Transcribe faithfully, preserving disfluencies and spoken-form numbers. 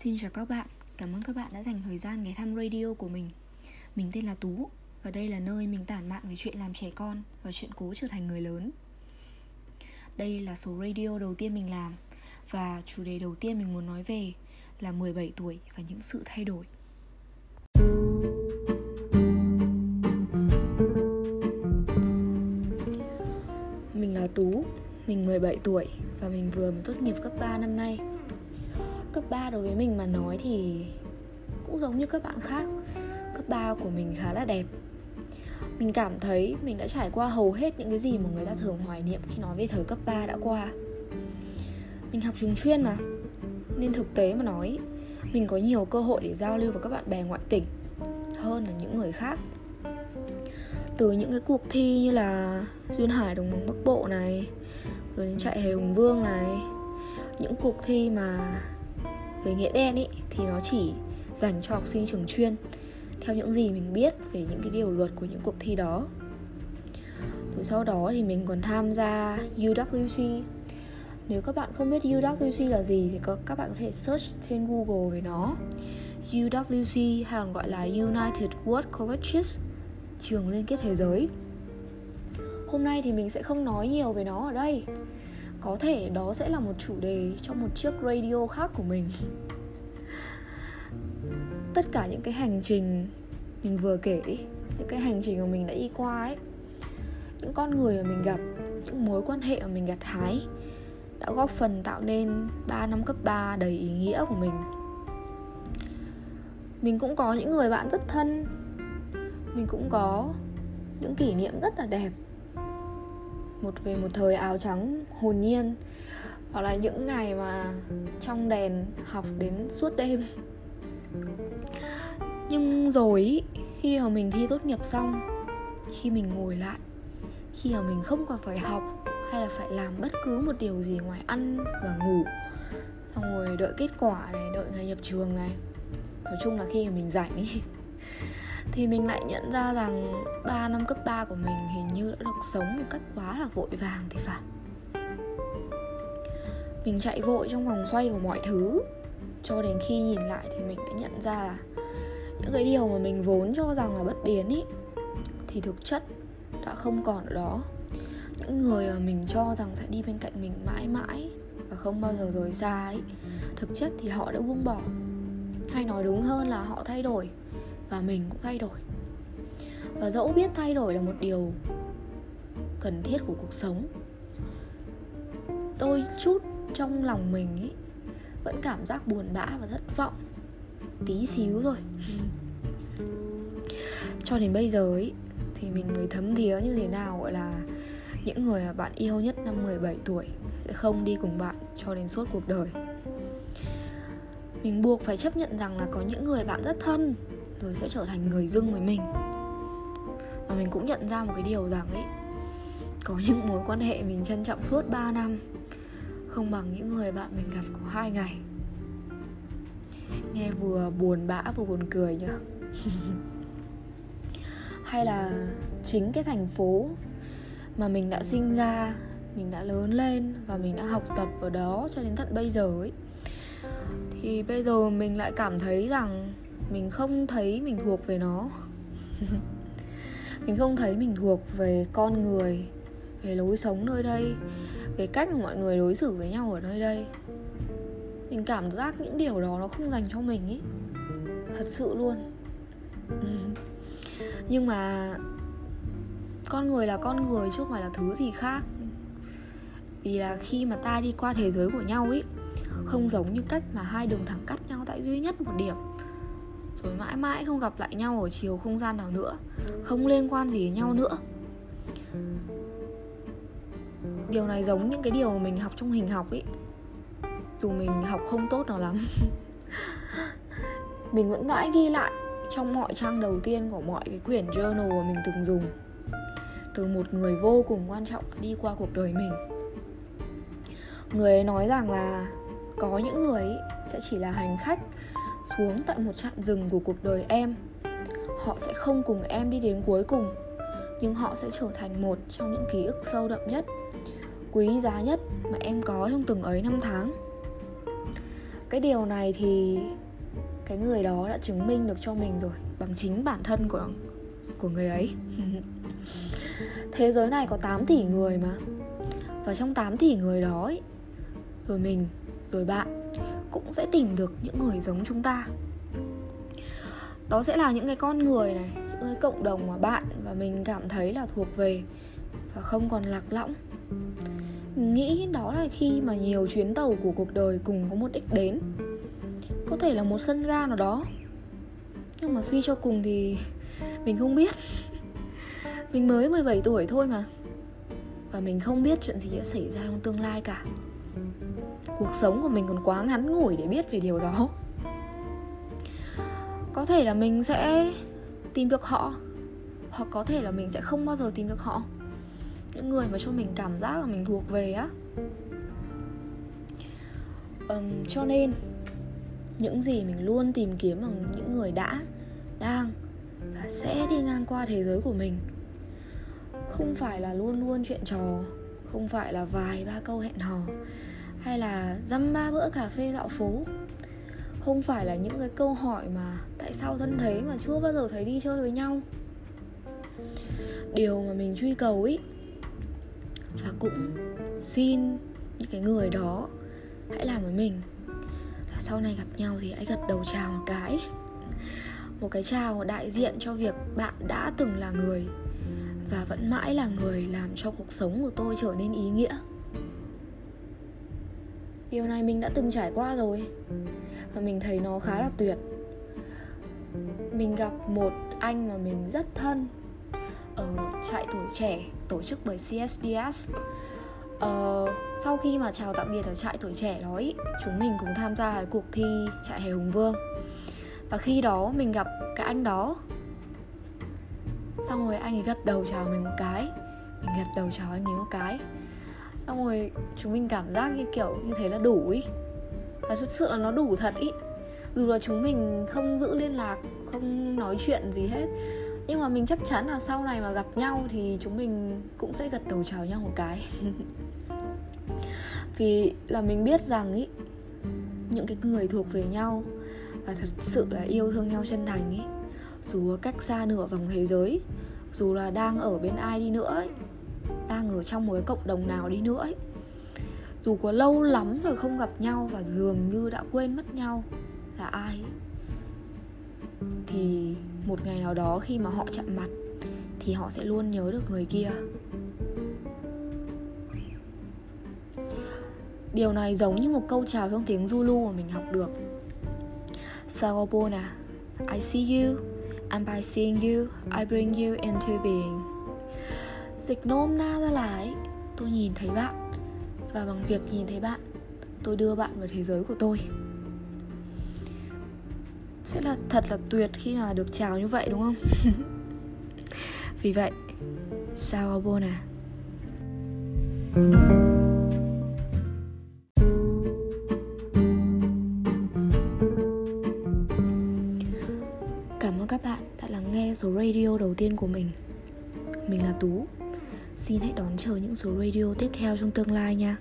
Xin chào các bạn, cảm ơn các bạn đã dành thời gian ghé thăm radio của mình. Mình tên là Tú, và đây là nơi mình tản mạn về chuyện làm trẻ con và chuyện cố trở thành người lớn. Đây là số radio đầu tiên mình làm, và chủ đề đầu tiên mình muốn nói về là mười bảy tuổi và những sự thay đổi. Mình là Tú, mình mười bảy tuổi và mình vừa mới tốt nghiệp cấp ba năm nay. Cấp ba đối với mình mà nói thì cũng giống như các bạn khác. Cấp ba của mình khá là đẹp. Mình cảm thấy mình đã trải qua hầu hết những cái gì mà người ta thường hoài niệm khi nói về thời cấp ba đã qua. Mình học trường chuyên mà, nên thực tế mà nói, mình có nhiều cơ hội để giao lưu với các bạn bè ngoại tỉnh hơn là những người khác. Từ những cái cuộc thi như là Duyên Hải Đồng Bằng Bắc Bộ này, rồi đến Trại Hè Hùng Vương này, những cuộc thi mà về nghĩa đen ý, thì nó chỉ dành cho học sinh trường chuyên, theo những gì mình biết về những cái điều luật của những cuộc thi đó. Rồi sau đó thì mình còn tham gia U W C. Nếu các bạn không biết U W C là gì thì các bạn có thể search trên Google về nó. U W C hay còn gọi là United World Colleges, trường liên kết thế giới. Hôm nay thì mình sẽ không nói nhiều về nó ở đây. Có thể đó sẽ là một chủ đề cho một chiếc radio khác của mình. Tất cả những cái hành trình mình vừa kể, những cái hành trình mà mình đã đi qua ấy, những con người mà mình gặp, những mối quan hệ mà mình gặt hái đã góp phần tạo nên ba năm cấp ba đầy ý nghĩa của mình. Mình cũng có những người bạn rất thân, mình cũng có những kỷ niệm rất là đẹp, một về một thời áo trắng hồn nhiên, hoặc là những ngày mà trong đèn học đến suốt đêm. Nhưng rồi khi mà mình thi tốt nghiệp xong, khi mình ngồi lại, khi mà mình không còn phải học hay là phải làm bất cứ một điều gì ngoài ăn và ngủ, xong rồi đợi kết quả này, đợi ngày nhập trường này, nói chung là khi mà mình rảnh ý, thì mình lại nhận ra rằng ba năm cấp ba của mình hình như đã được sống một cách quá là vội vàng thì phải. Mình chạy vội trong vòng xoay của mọi thứ, cho đến khi nhìn lại thì mình đã nhận ra là những cái điều mà mình vốn cho rằng là bất biến ý, thì thực chất đã không còn ở đó. Những người mà mình cho rằng sẽ đi bên cạnh mình mãi mãi và không bao giờ rời xa ấy, thực chất thì họ đã buông bỏ, hay nói đúng hơn là họ thay đổi và mình cũng thay đổi. Và dẫu biết thay đổi là một điều cần thiết của cuộc sống, đôi chút trong lòng mình ý, vẫn cảm giác buồn bã và thất vọng tí xíu rồi. Cho đến bây giờ ý, thì mình mới thấm thía như thế nào gọi là những người mà bạn yêu nhất năm mười bảy tuổi sẽ không đi cùng bạn cho đến suốt cuộc đời. Mình buộc phải chấp nhận rằng là có những người bạn rất thân rồi sẽ trở thành người dưng với mình. Và mình cũng nhận ra một cái điều rằng ấy, có những mối quan hệ mình trân trọng suốt ba năm không bằng những người bạn mình gặp có hai ngày. Nghe vừa buồn bã vừa buồn cười nhỉ. Hay là chính cái thành phố mà mình đã sinh ra, mình đã lớn lên và mình đã học tập ở đó cho đến tận bây giờ ấy, thì bây giờ mình lại cảm thấy rằng mình không thấy mình thuộc về nó. Mình không thấy mình thuộc về con người, về lối sống nơi đây, về cách mà mọi người đối xử với nhau ở nơi đây. Mình cảm giác những điều đó nó không dành cho mình ấy, thật sự luôn. Nhưng mà con người là con người chứ không phải là thứ gì khác. Vì là khi mà ta đi qua thế giới của nhau ấy, không giống như cách mà hai đường thẳng cắt nhau tại duy nhất một điểm, rồi mãi mãi không gặp lại nhau ở chiều không gian nào nữa, không liên quan gì đến nhau nữa. Điều này giống những cái điều mà mình học trong hình học ấy. Dù mình học không tốt nó lắm, mình vẫn mãi ghi lại trong mọi trang đầu tiên của mọi cái quyển journal mà mình từng dùng, từ một người vô cùng quan trọng đi qua cuộc đời mình. Người ấy nói rằng là có những người sẽ chỉ là hành khách xuống tại một trạm dừng của cuộc đời em. Họ sẽ không cùng em đi đến cuối cùng, nhưng họ sẽ trở thành một trong những ký ức sâu đậm nhất, quý giá nhất mà em có trong từng ấy năm tháng. Cái điều này thì cái người đó đã chứng minh được cho mình rồi, bằng chính bản thân của, của người ấy. Thế giới này có tám tỷ người mà. Và trong tám tỷ người đó ấy, rồi mình, rồi bạn cũng sẽ tìm được những người giống chúng ta. Đó sẽ là những cái con người này, những cái cộng đồng mà bạn và mình cảm thấy là thuộc về và không còn lạc lõng. Mình nghĩ đó là khi mà nhiều chuyến tàu của cuộc đời cùng có một đích đến. Có thể là một sân ga nào đó, nhưng mà suy cho cùng thì mình không biết. Mình mới mười bảy tuổi thôi mà, và mình không biết chuyện gì sẽ xảy ra trong tương lai cả. Cuộc sống của mình còn quá ngắn ngủi để biết về điều đó. Có thể là mình sẽ tìm được họ, hoặc có thể là mình sẽ không bao giờ tìm được họ, những người mà cho mình cảm giác là mình thuộc về á. uhm, Cho nên những gì mình luôn tìm kiếm bằng những người đã, đang và sẽ đi ngang qua thế giới của mình. Không phải là luôn luôn chuyện trò, không phải là vài ba câu hẹn hò, hay là dăm ba bữa cà phê dạo phố. Không phải là những cái câu hỏi mà tại sao thân thế mà chưa bao giờ thấy đi chơi với nhau. Điều mà mình truy cầu ý, và cũng xin những cái người đó hãy làm với mình, là sau này gặp nhau thì hãy gật đầu chào một cái. Một cái chào đại diện cho việc bạn đã từng là người và vẫn mãi là người làm cho cuộc sống của tôi trở nên ý nghĩa. Điều này mình đã từng trải qua rồi, và mình thấy nó khá là tuyệt. Mình gặp một anh mà mình rất thân ở trại tuổi trẻ tổ chức bởi C S D S. ờ, Sau khi mà chào tạm biệt ở trại tuổi trẻ đó ý, chúng mình cùng tham gia cuộc thi Trại Hè Hùng Vương. Và khi đó mình gặp cái anh đó, xong rồi anh ấy gật đầu chào mình một cái, mình gật đầu chào anh ấy một cái, xong rồi chúng mình cảm giác như kiểu như thế là đủ ý. Và thật sự là nó đủ thật ý. Dù là chúng mình không giữ liên lạc, không nói chuyện gì hết, nhưng mà mình chắc chắn là sau này mà gặp nhau thì chúng mình cũng sẽ gật đầu chào nhau một cái. Vì là mình biết rằng ý, những cái người thuộc về nhau và thật sự là yêu thương nhau chân thành ý, dù cách xa nửa vòng thế giới, dù là đang ở bên ai đi nữa ấy, đang ở trong một cái cộng đồng nào đi nữa ấy, dù có lâu lắm rồi không gặp nhau và dường như đã quên mất nhau là ai ấy, thì một ngày nào đó khi mà họ chạm mặt thì họ sẽ luôn nhớ được người kia. Điều này giống như một câu chào trong tiếng Zulu mà mình học được: Sawubona, I see you, and by seeing you, I bring you into being. Dịch nôm na ra là ấy, tôi nhìn thấy bạn, và bằng việc nhìn thấy bạn, tôi đưa bạn vào thế giới của tôi. Sẽ là thật là tuyệt khi nào được chào như vậy, đúng không? Vì vậy, Sawubona. Cảm ơn các bạn đã lắng nghe số radio đầu tiên của mình. Mình là Tú. Xin hãy đón chờ những số radio tiếp theo trong tương lai nha.